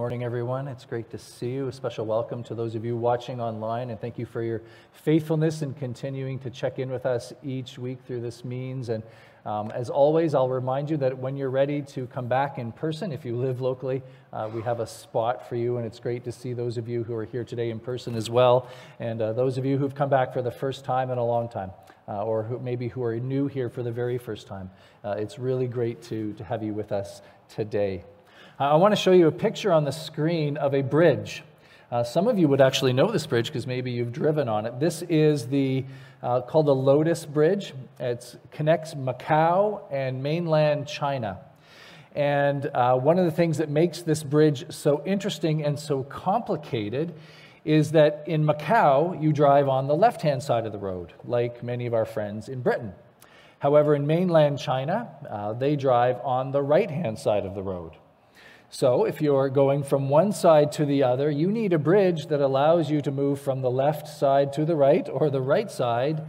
morning, everyone. It's great to see you. A special welcome to those of you watching online, and thank you for your faithfulness in continuing to check in with us each week through this means. And as always, I'll remind you that when you're ready to come back in person, if you live locally, we have a spot for you, and it's great to see those of you who are here today in person as well, and those of you who've come back for the first time in a long time, or who are new here for the very first time. It's really great to have you with us today. I want to show you a picture on the screen of a bridge. Some of you would actually know this bridge because maybe you've driven on it. This is called the Lotus Bridge. It connects Macau and mainland China. And one of the things that makes this bridge so interesting and so complicated is that in Macau, you drive on the left-hand side of the road, like many of our friends in Britain. However, in mainland China, they drive on the right-hand side of the road. So if you're going from one side to the other, you need a bridge that allows you to move from the left side to the right or the right side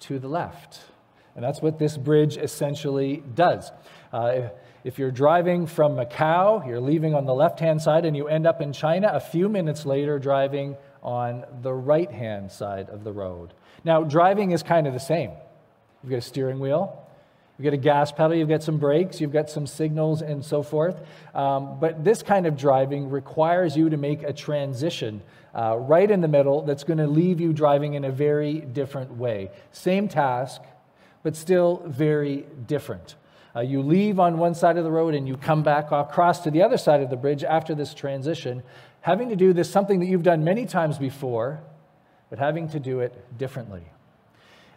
to the left. And that's what this bridge essentially does. If you're driving from Macau, you're leaving on the left-hand side and you end up in China a few minutes later driving on the right-hand side of the road. Now, driving is kind of the same. You've got a steering wheel. You've got a gas pedal, you've got some brakes, you've got some signals and so forth. But this kind of driving requires you to make a transition right in the middle that's going to leave you driving in a very different way. Same task, but still very different. You leave on one side of the road and you come back across to the other side of the bridge after this transition, having to do this, something that you've done many times before, but having to do it differently.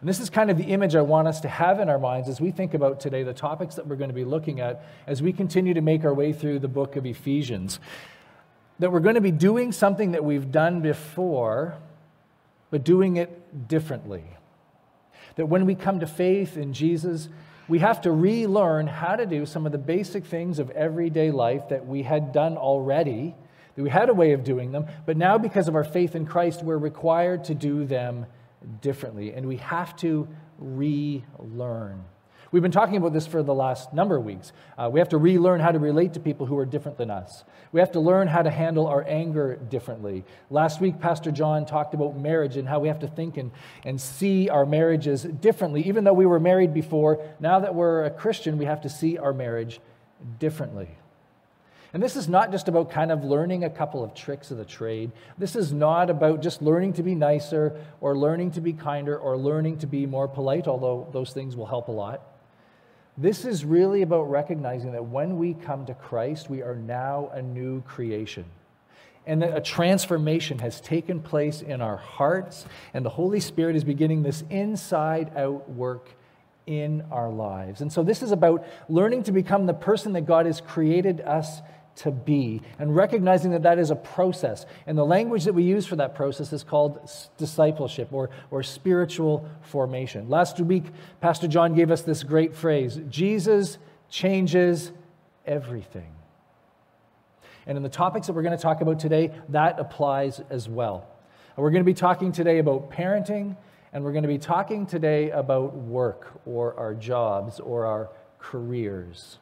And this is kind of the image I want us to have in our minds as we think about today, the topics that we're going to be looking at as we continue to make our way through the book of Ephesians. That we're going to be doing something that we've done before, but doing it differently. That when we come to faith in Jesus, we have to relearn how to do some of the basic things of everyday life that we had done already, that we had a way of doing them, but now because of our faith in Christ, we're required to do them differently, and we have to relearn. We've been talking about this for the last number of weeks. We have to relearn how to relate to people who are different than us. We have to learn how to handle our anger differently. Last week, Pastor John talked about marriage and how we have to think and see our marriages differently. Even though we were married before, now that we're a Christian, we have to see our marriage differently. And this is not just about kind of learning a couple of tricks of the trade. This is not about just learning to be nicer or learning to be kinder or learning to be more polite, although those things will help a lot. This is really about recognizing that when we come to Christ, we are now a new creation. And that a transformation has taken place in our hearts, and the Holy Spirit is beginning this inside-out work in our lives. And so this is about learning to become the person that God has created us to be, and recognizing that that is a process. And the language that we use for that process is called discipleship or spiritual formation. Last week, Pastor John gave us this great phrase, Jesus changes everything. And in the topics that we're going to talk about today, that applies as well. We're going to be talking today about parenting, and we're going to be talking today about work or our jobs or our careers.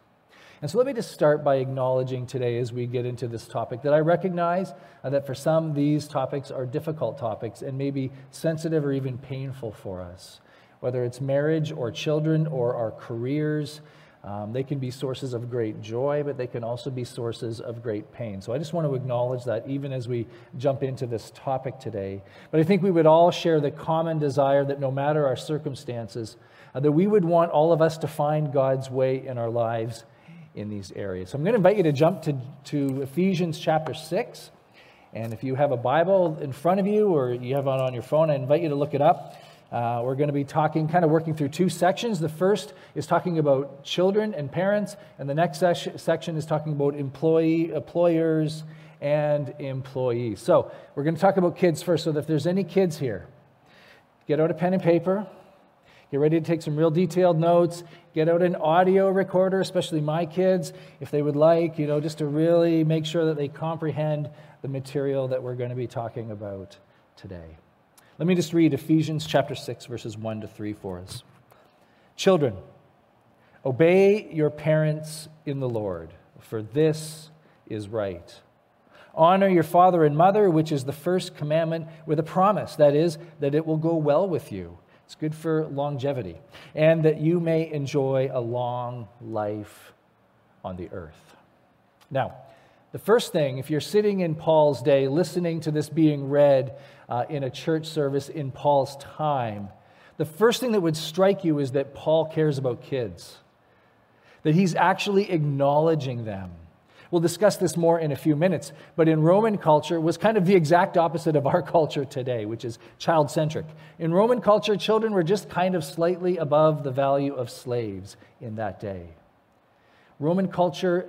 And so let me just start by acknowledging today as we get into this topic that I recognize that for some these topics are difficult topics and maybe sensitive or even painful for us. Whether it's marriage or children or our careers, they can be sources of great joy, but they can also be sources of great pain. So I just want to acknowledge that even as we jump into this topic today. But I think we would all share the common desire that no matter our circumstances, that we would want all of us to find God's way in our lives in these areas. So I'm going to invite you to jump to Ephesians chapter 6. And if you have a Bible in front of you or you have it on your phone, I invite you to look it up. We're going to be talking, kind of working through two sections. The first is talking about children and parents, and the next section is talking about employers and employees. So we're going to talk about kids first, so that if there's any kids here, get out a pen and paper, get ready to take some real detailed notes, get out an audio recorder, especially my kids, if they would like, just to really make sure that they comprehend the material that we're going to be talking about today. Let me just read Ephesians chapter 6, verses 1 to 3 for us. Children, obey your parents in the Lord, for this is right. Honor your father and mother, which is the first commandment with a promise. That is, that it will go well with you. It's good for longevity. And that you may enjoy a long life on the earth. Now, the first thing, if you're sitting in Paul's day, listening to this being read in a church service in Paul's time, the first thing that would strike you is that Paul cares about kids. That he's actually acknowledging them. We'll discuss this more in a few minutes, but in Roman culture was kind of the exact opposite of our culture today, which is child-centric. In Roman culture, children were just kind of slightly above the value of slaves in that day. Roman culture,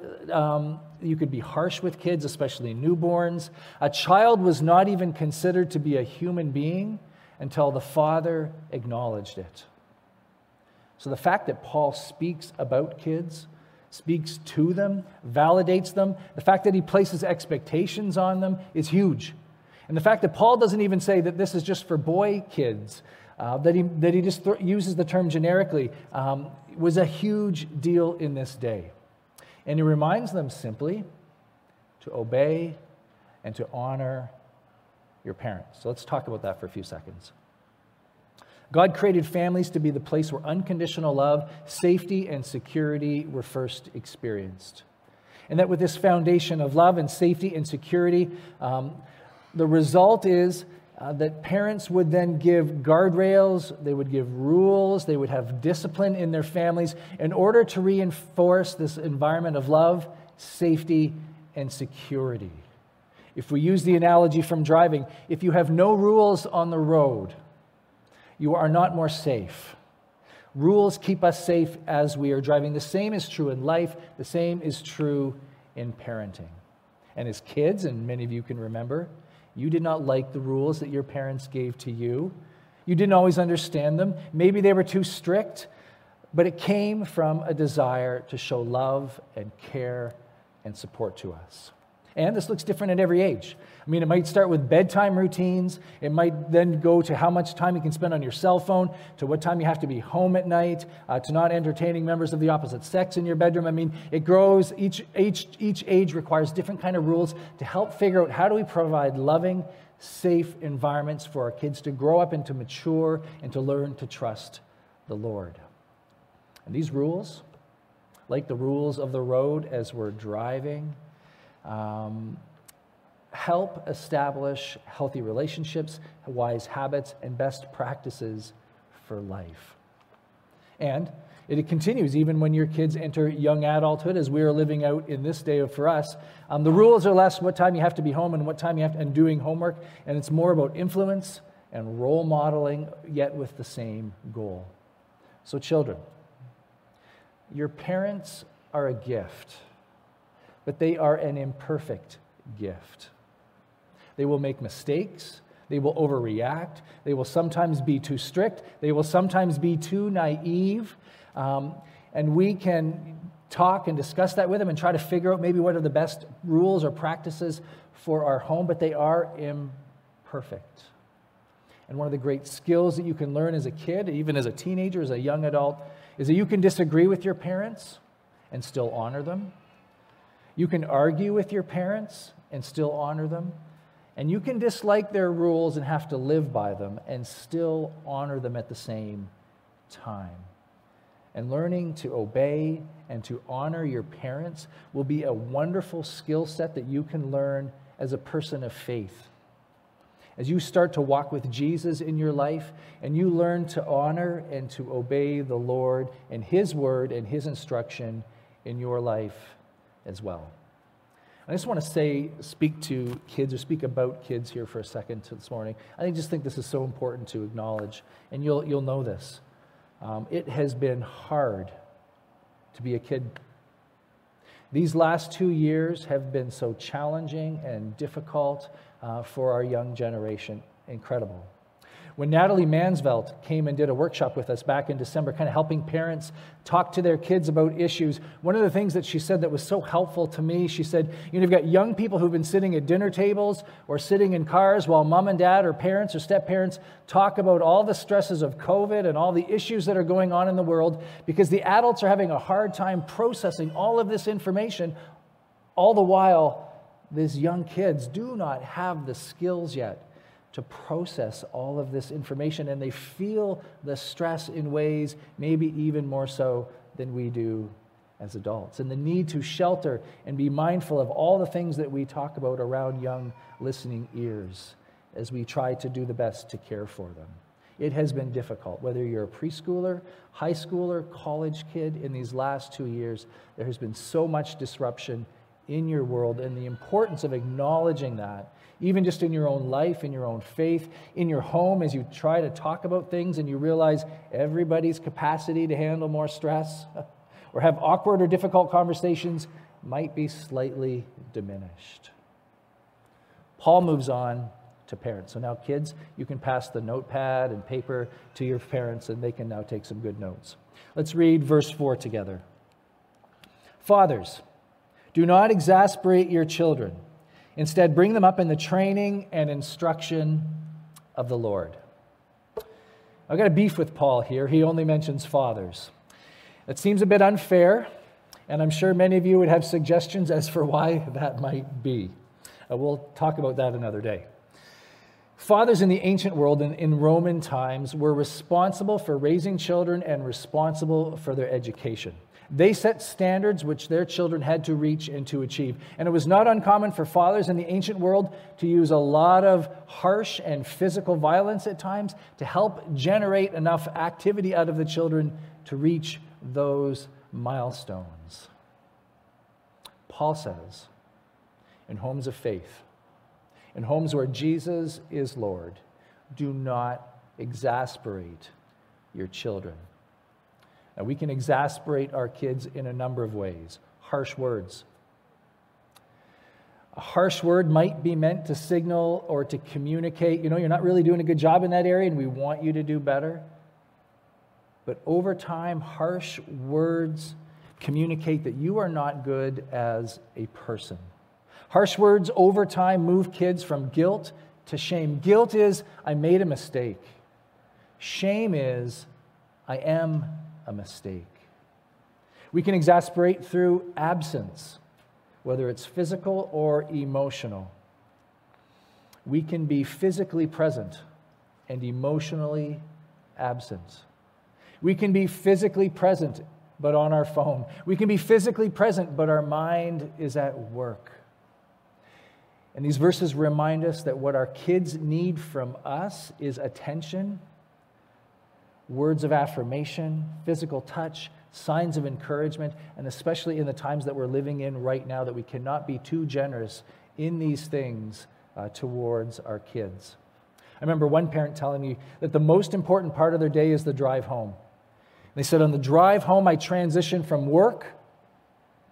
you could be harsh with kids, especially newborns. A child was not even considered to be a human being until the father acknowledged it. So the fact that Paul speaks about kids, speaks to them, validates them, the fact that he places expectations on them is huge. And the fact that Paul doesn't even say that this is just for boy kids, that he just uses the term generically, was a huge deal in this day. And he reminds them simply to obey and to honor your parents. So let's talk about that for a few seconds. God created families to be the place where unconditional love, safety, and security were first experienced. And that with this foundation of love and safety and security, the result is that parents would then give guardrails, they would give rules, they would have discipline in their families in order to reinforce this environment of love, safety, and security. If we use the analogy from driving, if you have no rules on the road, you are not more safe. Rules keep us safe as we are driving. The same is true in life. The same is true in parenting. And as kids, and many of you can remember, you did not like the rules that your parents gave to you. You didn't always understand them. Maybe they were too strict, but it came from a desire to show love and care and support to us. And this looks different at every age. I mean, it might start with bedtime routines. It might then go to how much time you can spend on your cell phone, to what time you have to be home at night, to not entertaining members of the opposite sex in your bedroom. I mean, it grows. Each age requires different kind of rules to help figure out how do we provide loving, safe environments for our kids to grow up and to mature and to learn to trust the Lord. And these rules, like the rules of the road as we're driving, help establish healthy relationships, wise habits, and best practices for life. And it continues even when your kids enter young adulthood, as we are living out in this day for us. The rules are less what time you have to be home and what time you have to, and doing homework, and it's more about influence and role modeling, yet with the same goal. So children, your parents are a gift. But they are an imperfect gift. They will make mistakes. They will overreact. They will sometimes be too strict. They will sometimes be too naive. And we can talk and discuss that with them and try to figure out maybe what are the best rules or practices for our home, but they are imperfect. And one of the great skills that you can learn as a kid, even as a teenager, as a young adult, is that you can disagree with your parents and still honor them. You can argue with your parents and still honor them. And you can dislike their rules and have to live by them and still honor them at the same time. And learning to obey and to honor your parents will be a wonderful skill set that you can learn as a person of faith. As you start to walk with Jesus in your life and you learn to honor and to obey the Lord and His word and His instruction in your life as well. I just want to speak to kids or speak about kids here for a second this morning. I just think this is so important to acknowledge, and you'll know this. It has been hard to be a kid. These last 2 years have been so challenging and difficult for our young generation. Incredible. When Natalie Mansvelt came and did a workshop with us back in December, kind of helping parents talk to their kids about issues, one of the things that she said that was so helpful to me, she said, you know, you've got young people who've been sitting at dinner tables or sitting in cars while mom and dad or parents or step-parents talk about all the stresses of COVID and all the issues that are going on in the world because the adults are having a hard time processing all of this information, all the while these young kids do not have the skills yet to process all of this information, and they feel the stress in ways maybe even more so than we do as adults. And the need to shelter and be mindful of all the things that we talk about around young listening ears as we try to do the best to care for them. It has been difficult. Whether you're a preschooler, high schooler, college kid, in these last 2 years, there has been so much disruption in your world, and the importance of acknowledging that, even just in your own life, in your own faith, in your home, as you try to talk about things and you realize everybody's capacity to handle more stress or have awkward or difficult conversations might be slightly diminished. Paul moves on to parents. So now, kids, you can pass the notepad and paper to your parents, and they can now take some good notes. Let's read verse 4 together. Fathers, do not exasperate your children. Instead, bring them up in the training and instruction of the Lord. I've got a beef with Paul here. He only mentions fathers. It seems a bit unfair, and I'm sure many of you would have suggestions as for why that might be. We'll talk about that another day. Fathers in the ancient world and in Roman times were responsible for raising children and responsible for their education. They set standards which their children had to reach and to achieve. And it was not uncommon for fathers in the ancient world to use a lot of harsh and physical violence at times to help generate enough activity out of the children to reach those milestones. Paul says, in homes of faith, in homes where Jesus is Lord, do not exasperate your children. And we can exasperate our kids in a number of ways. Harsh words. A harsh word might be meant to signal or to communicate, you know, you're not really doing a good job in that area and we want you to do better. But over time, harsh words communicate that you are not good as a person. Harsh words over time move kids from guilt to shame. Guilt is, I made a mistake. Shame is, I am a mistake. We can exasperate through absence, whether it's physical or emotional. We can be physically present and emotionally absent. We can be physically present but on our phone. We can be physically present but our mind is at work. And these verses remind us that what our kids need from us is attention, words of affirmation, physical touch, signs of encouragement, and especially in the times that we're living in right now, that we cannot be too generous in these things towards our kids. I remember one parent telling me that the most important part of their day is the drive home. And they said, on the drive home, I transition from work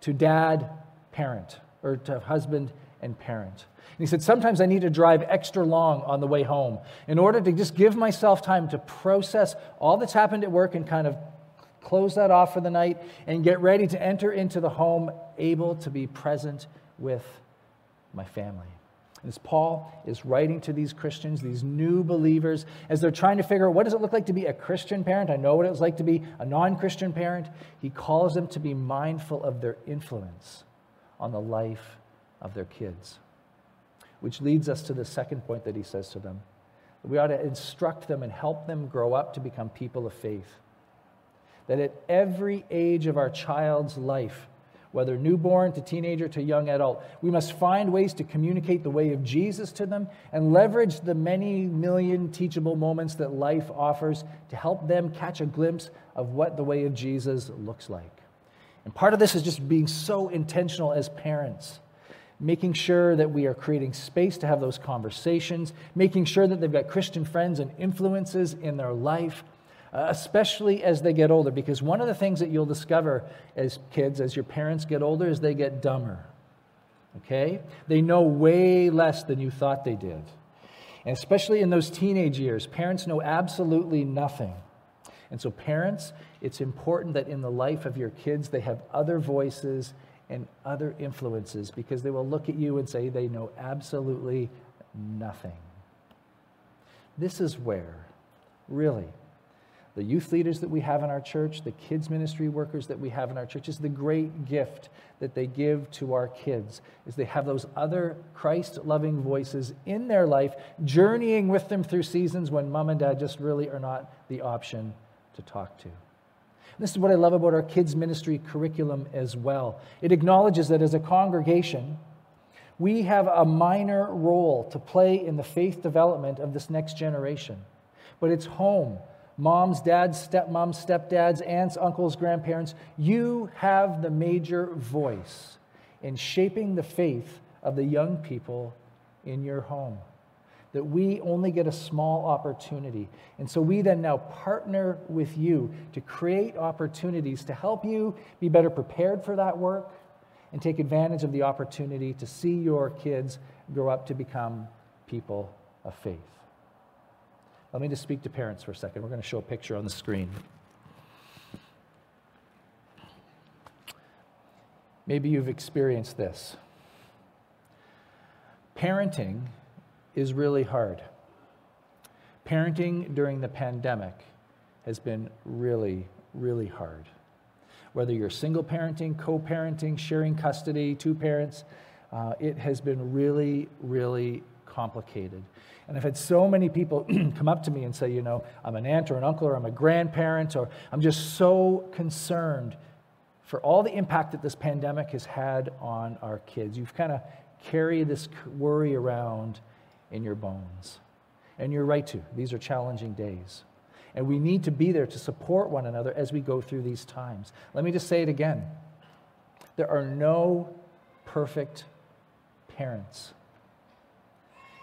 to dad, parent, or to husband and parent. And he said, sometimes I need to drive extra long on the way home in order to just give myself time to process all that's happened at work and kind of close that off for the night and get ready to enter into the home able to be present with my family. And as Paul is writing to these Christians, these new believers, as they're trying to figure out what does it look like to be a Christian parent? I know what it was like to be a non-Christian parent. He calls them to be mindful of their influence on the life of their kids. Which leads us to the second point that he says to them. We ought to instruct them and help them grow up to become people of faith. That at every age of our child's life, whether newborn to teenager to young adult, we must find ways to communicate the way of Jesus to them and leverage the many million teachable moments that life offers to help them catch a glimpse of what the way of Jesus looks like. And part of this is just being so intentional as parents, making sure that we are creating space to have those conversations, making sure that they've got Christian friends and influences in their life, especially as they get older. Because one of the things that you'll discover as kids, as your parents get older, is they get dumber, okay? They know way less than you thought they did. And especially in those teenage years, parents know absolutely nothing. And so parents, it's important that in the life of your kids, they have other voices and other influences, because they will look at you and say they know absolutely nothing. This is where, really, the youth leaders that we have in our church, the kids ministry workers that we have in our church, is the great gift that they give to our kids, is they have those other Christ-loving voices in their life, journeying with them through seasons when mom and dad just really are not the option to talk to. This is what I love about our kids ministry curriculum as well. It acknowledges that as a congregation, we have a minor role to play in the faith development of this next generation. But it's home. Moms, dads, stepmoms, stepdads, aunts, uncles, grandparents, you have the major voice in shaping the faith of the young people in your home. That we only get a small opportunity. And so we then now partner with you to create opportunities to help you be better prepared for that work and take advantage of the opportunity to see your kids grow up to become people of faith. Let me just speak to parents for a second. We're going to show a picture on the screen. Maybe you've experienced this. Parenting is really hard. Parenting during the pandemic has been really, really hard. Whether you're single parenting, co-parenting, sharing custody, two parents, it has been really, really complicated. And I've had so many people come up to me and say, you know, I'm an aunt or an uncle or I'm a grandparent or I'm just so concerned for all the impact that this pandemic has had on our kids. You've kind of carried this worry around in your bones. And you're right to. These are challenging days. And we need to be there to support one another as we go through these times. Let me just say it again. There are no perfect parents.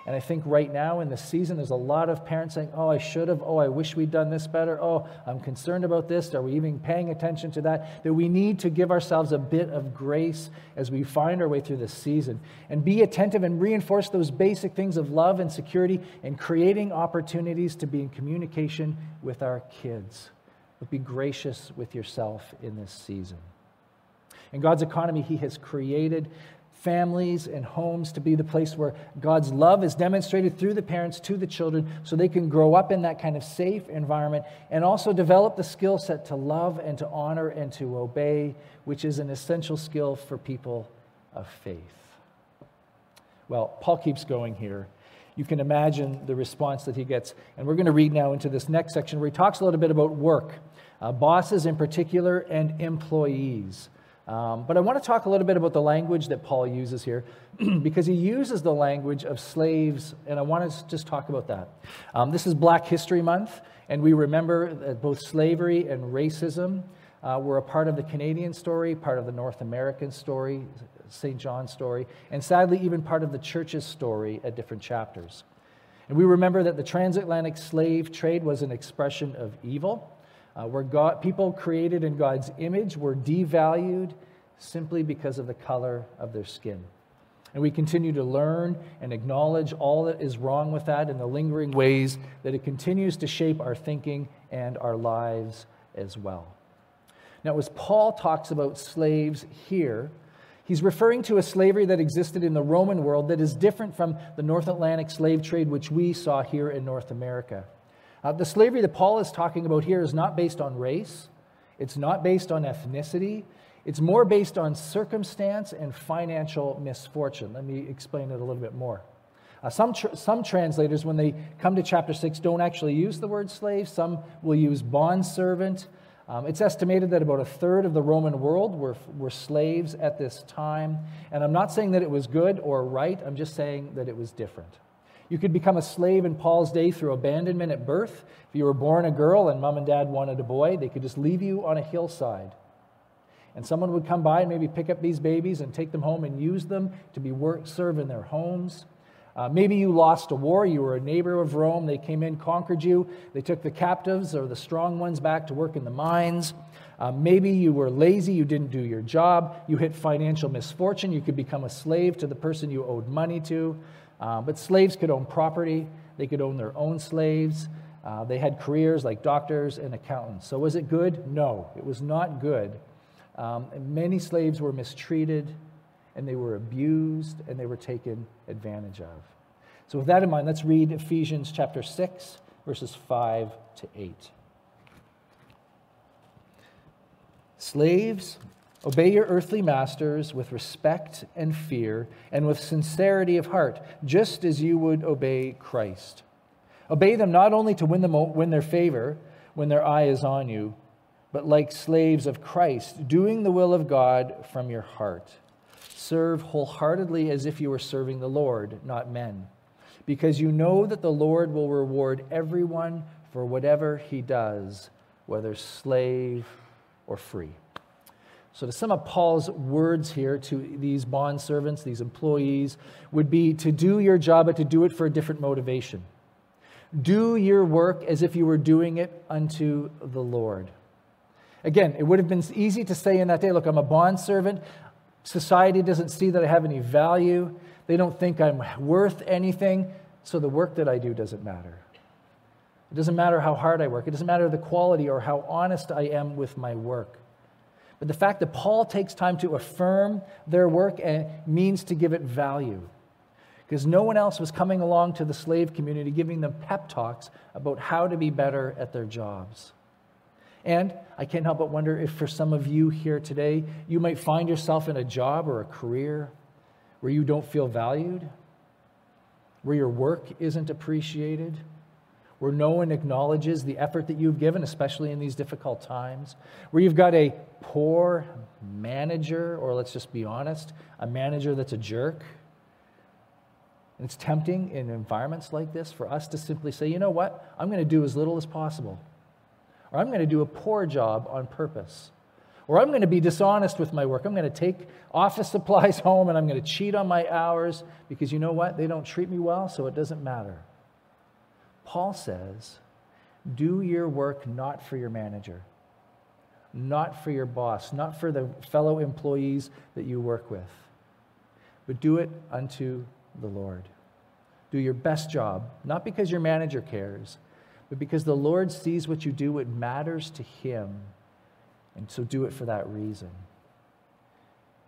And I think right now in the season, there's a lot of parents saying, oh, I should have, oh, I wish we'd done this better, oh, I'm concerned about this, are we even paying attention to that? That we need to give ourselves a bit of grace as we find our way through this season and be attentive and reinforce those basic things of love and security and creating opportunities to be in communication with our kids. But be gracious with yourself in this season. In God's economy, He has created families and homes to be the place where God's love is demonstrated through the parents to the children so they can grow up in that kind of safe environment and also develop the skill set to love and to honor and to obey, which is an essential skill for people of faith. Well, Paul keeps going here. You can imagine the response that he gets. And we're going to read now into this next section where he talks a little bit about work, bosses in particular, and employees. But I want to talk a little bit about the language that Paul uses here because he uses the language of slaves, and I want to just talk about that. This is Black History Month, and we remember that both slavery and racism were a part of the Canadian story, part of the North American story, St. John's story, and sadly even part of the church's story at different chapters. And we remember that the transatlantic slave trade was an expression of evil, where people created in God's image were devalued simply because of the color of their skin. And we continue to learn and acknowledge all that is wrong with that and the lingering ways that it continues to shape our thinking and our lives as well. Now, as Paul talks about slaves here, he's referring to a slavery that existed in the Roman world that is different from the North Atlantic slave trade, which we saw here in North America. The slavery that Paul is talking about here is not based on race. It's not based on ethnicity. It's more based on circumstance and financial misfortune. Let me explain it a little bit more. Some translators, when they come to chapter 6, don't actually use the word slave. Some will use bondservant. It's estimated that about a third of the Roman world were slaves at this time. And I'm not saying that it was good or right. I'm just saying that it was different. You could become a slave in Paul's day through abandonment at birth. If you were born a girl and mom and dad wanted a boy, they could just leave you on a hillside. And someone would come by and maybe pick up these babies and take them home and use them to serve in their homes. Maybe you lost a war. You were a neighbor of Rome. They came in, conquered you. They took the captives or the strong ones back to work in the mines. Maybe you were lazy. You didn't do your job. You hit financial misfortune. You could become a slave to the person you owed money to. But slaves could own property. They could own their own slaves. They had careers like doctors and accountants. So was it good? No, it was not good. And many slaves were mistreated, and they were abused, and they were taken advantage of. So with that in mind, let's read Ephesians chapter 6, verses 5 to 8. Slaves, obey your earthly masters with respect and fear and with sincerity of heart, just as you would obey Christ. Obey them not only to win their favor when their eye is on you, but like slaves of Christ, doing the will of God from your heart. Serve wholeheartedly as if you were serving the Lord, not men, because you know that the Lord will reward everyone for whatever he does, whether slave or free. So to sum up Paul's words here to these bond servants, these employees, would be to do your job, but to do it for a different motivation. Do your work as if you were doing it unto the Lord. Again, it would have been easy to say in that day, look, I'm a bond servant. Society doesn't see that I have any value. They don't think I'm worth anything. So the work that I do doesn't matter. It doesn't matter how hard I work. It doesn't matter the quality or how honest I am with my work. But the fact that Paul takes time to affirm their work means to give it value. Because no one else was coming along to the slave community giving them pep talks about how to be better at their jobs. And I can't help but wonder if for some of you here today, you might find yourself in a job or a career where you don't feel valued, where your work isn't appreciated, where no one acknowledges the effort that you've given, especially in these difficult times, where you've got a poor manager, or let's just be honest, a manager that's a jerk. And it's tempting in environments like this for us to simply say, you know what, I'm going to do as little as possible. Or I'm going to do a poor job on purpose. Or I'm going to be dishonest with my work. I'm going to take office supplies home and I'm going to cheat on my hours because you know what? They don't treat me well, so it doesn't matter. Paul says, do your work not for your manager, not for your boss, not for the fellow employees that you work with, but do it unto the Lord. Do your best job, not because your manager cares, but because the Lord sees what you do, it matters to him. And so do it for that reason.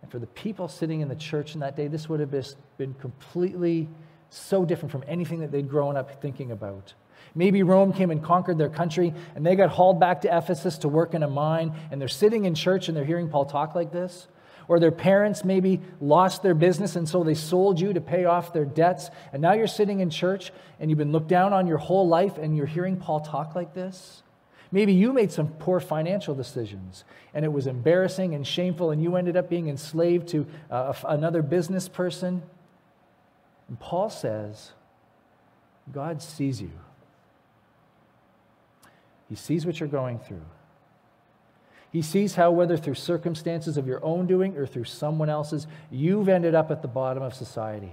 And for the people sitting in the church in that day, this would have been completely so different from anything that they'd grown up thinking about. Maybe Rome came and conquered their country, and they got hauled back to Ephesus to work in a mine, and they're sitting in church and they're hearing Paul talk like this. Or their parents maybe lost their business, and so they sold you to pay off their debts. And now you're sitting in church, and you've been looked down on your whole life, and you're hearing Paul talk like this. Maybe you made some poor financial decisions, and it was embarrassing and shameful, and you ended up being enslaved to another business person. And Paul says, God sees you. He sees what you're going through. He sees how, whether through circumstances of your own doing or through someone else's, you've ended up at the bottom of society.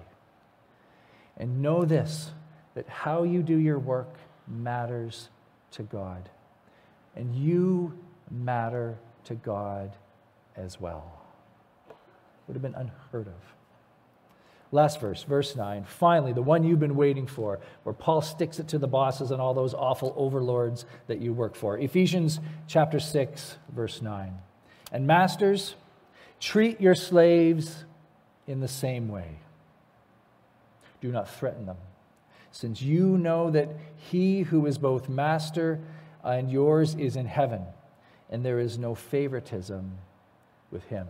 And know this, that how you do your work matters to God. And you matter to God as well. Would have been unheard of. Last verse, verse 9. Finally, the one you've been waiting for, where Paul sticks it to the bosses and all those awful overlords that you work for. Ephesians chapter 6, verse 9. And masters, treat your slaves in the same way. Do not threaten them, since you know that he who is both master and yours is in heaven, and there is no favoritism with him.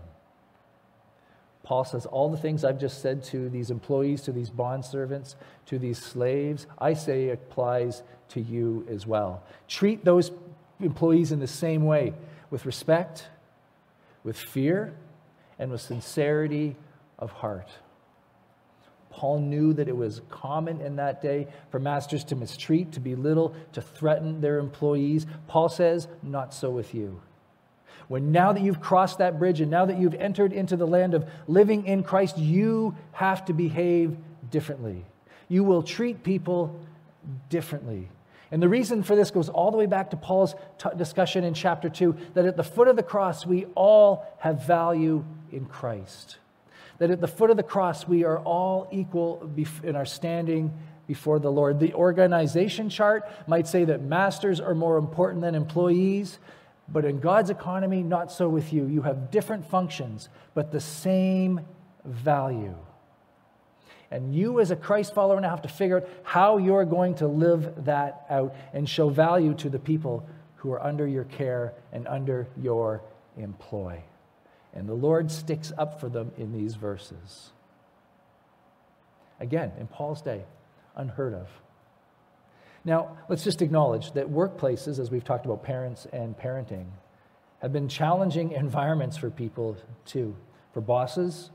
Paul says, all the things I've just said to these employees, to these bondservants, to these slaves, I say applies to you as well. Treat those employees in the same way, with respect, with fear, and with sincerity of heart. Paul knew that it was common in that day for masters to mistreat, to belittle, to threaten their employees. Paul says, not so with you. When now that you've crossed that bridge and now that you've entered into the land of living in Christ, you have to behave differently. You will treat people differently. And the reason for this goes all the way back to Paul's discussion in chapter 2, that at the foot of the cross, we all have value in Christ. That at the foot of the cross, we are all equal in our standing before the Lord. The organization chart might say that masters are more important than employees, but in God's economy, not so with you. You have different functions, but the same value. And you as a Christ follower now have to figure out how you're going to live that out and show value to the people who are under your care and under your employ. And the Lord sticks up for them in these verses. Again, in Paul's day, unheard of. Now, let's just acknowledge that workplaces, as we've talked about parents and parenting, have been challenging environments for people too, for bosses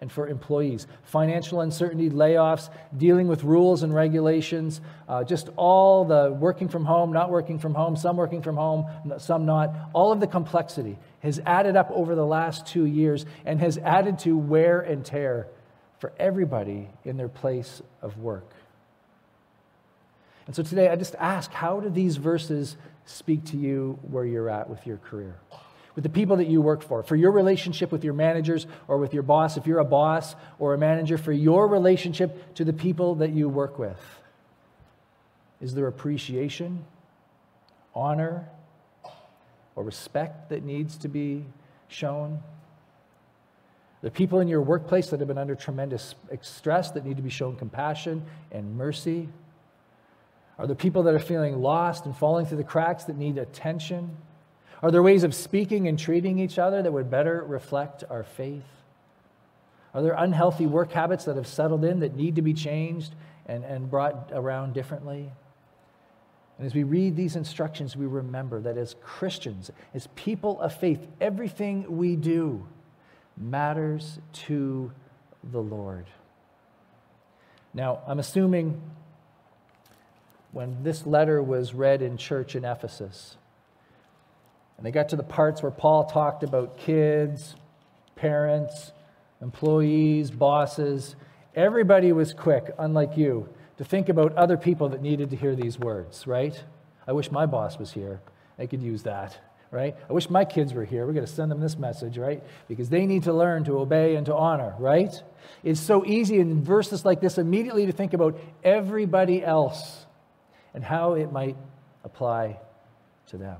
and for employees. Financial uncertainty, layoffs, dealing with rules and regulations, just all the working from home, not working from home, some working from home, some not. All of the complexity has added up over the last 2 years and has added to wear and tear for everybody in their place of work. And so today, I just ask, how do these verses speak to you where you're at with your career, with the people that you work for your relationship with your managers or with your boss, if you're a boss or a manager, for your relationship to the people that you work with? Is there appreciation, honor, or respect that needs to be shown? The people in your workplace that have been under tremendous stress that need to be shown compassion and mercy? Are there people that are feeling lost and falling through the cracks that need attention? Are there ways of speaking and treating each other that would better reflect our faith? Are there unhealthy work habits that have settled in that need to be changed and brought around differently? And as we read these instructions, we remember that as Christians, as people of faith, everything we do matters to the Lord. Now, I'm assuming when this letter was read in church in Ephesus, and they got to the parts where Paul talked about kids, parents, employees, bosses, everybody was quick, unlike you, to think about other people that needed to hear these words, right? I wish my boss was here. I could use that, right? I wish my kids were here. We're going to send them this message, right? Because they need to learn to obey and to honor, right? It's so easy in verses like this immediately to think about everybody else and how it might apply to them.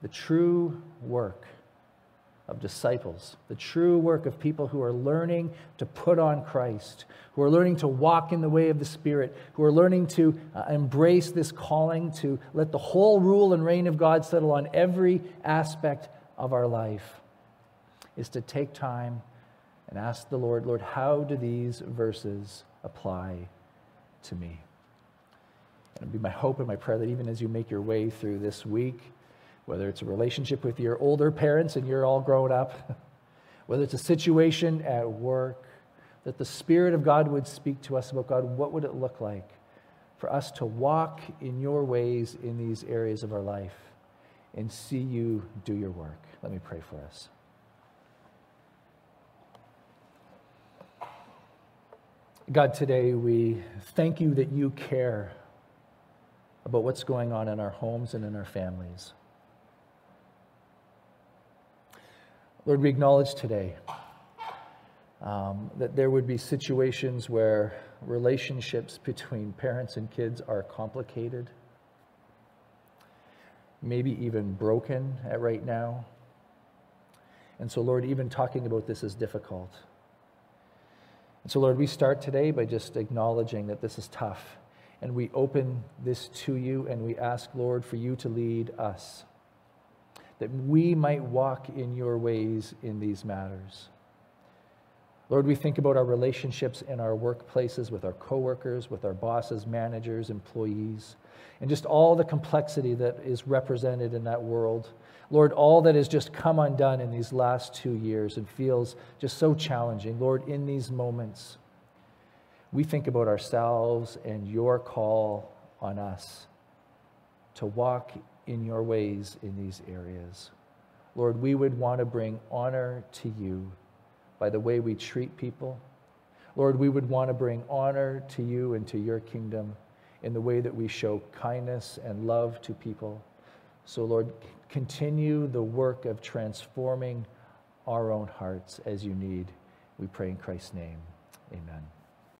The true work of disciples, the true work of people who are learning to put on Christ, who are learning to walk in the way of the Spirit, who are learning to embrace this calling to let the whole rule and reign of God settle on every aspect of our life, is to take time and ask the Lord, Lord, how do these verses apply to me? It would be my hope and my prayer that even as you make your way through this week, whether it's a relationship with your older parents and you're all grown up, whether it's a situation at work, that the Spirit of God would speak to us about, God, what would it look like for us to walk in your ways in these areas of our life and see you do your work? Let me pray for us. God, today we thank you that you care about what's going on in our homes and in our families. Lord, we acknowledge today that there would be situations where relationships between parents and kids are complicated, maybe even broken right now. And so, Lord, even talking about this is difficult. And so, Lord, we start today by just acknowledging that this is tough. And we open this to you, and we ask, Lord, for you to lead us, that we might walk in your ways in these matters. Lord, we think about our relationships in our workplaces with our coworkers, with our bosses, managers, employees, and just all the complexity that is represented in that world. Lord, all that has just come undone in these last 2 years and feels just so challenging. Lord, in these moments, we think about ourselves and your call on us to walk in your ways in these areas. Lord, we would want to bring honor to you by the way we treat people. Lord, we would want to bring honor to you and to your kingdom in the way that we show kindness and love to people. So, Lord, continue the work of transforming our own hearts as you need. We pray in Christ's name. Amen.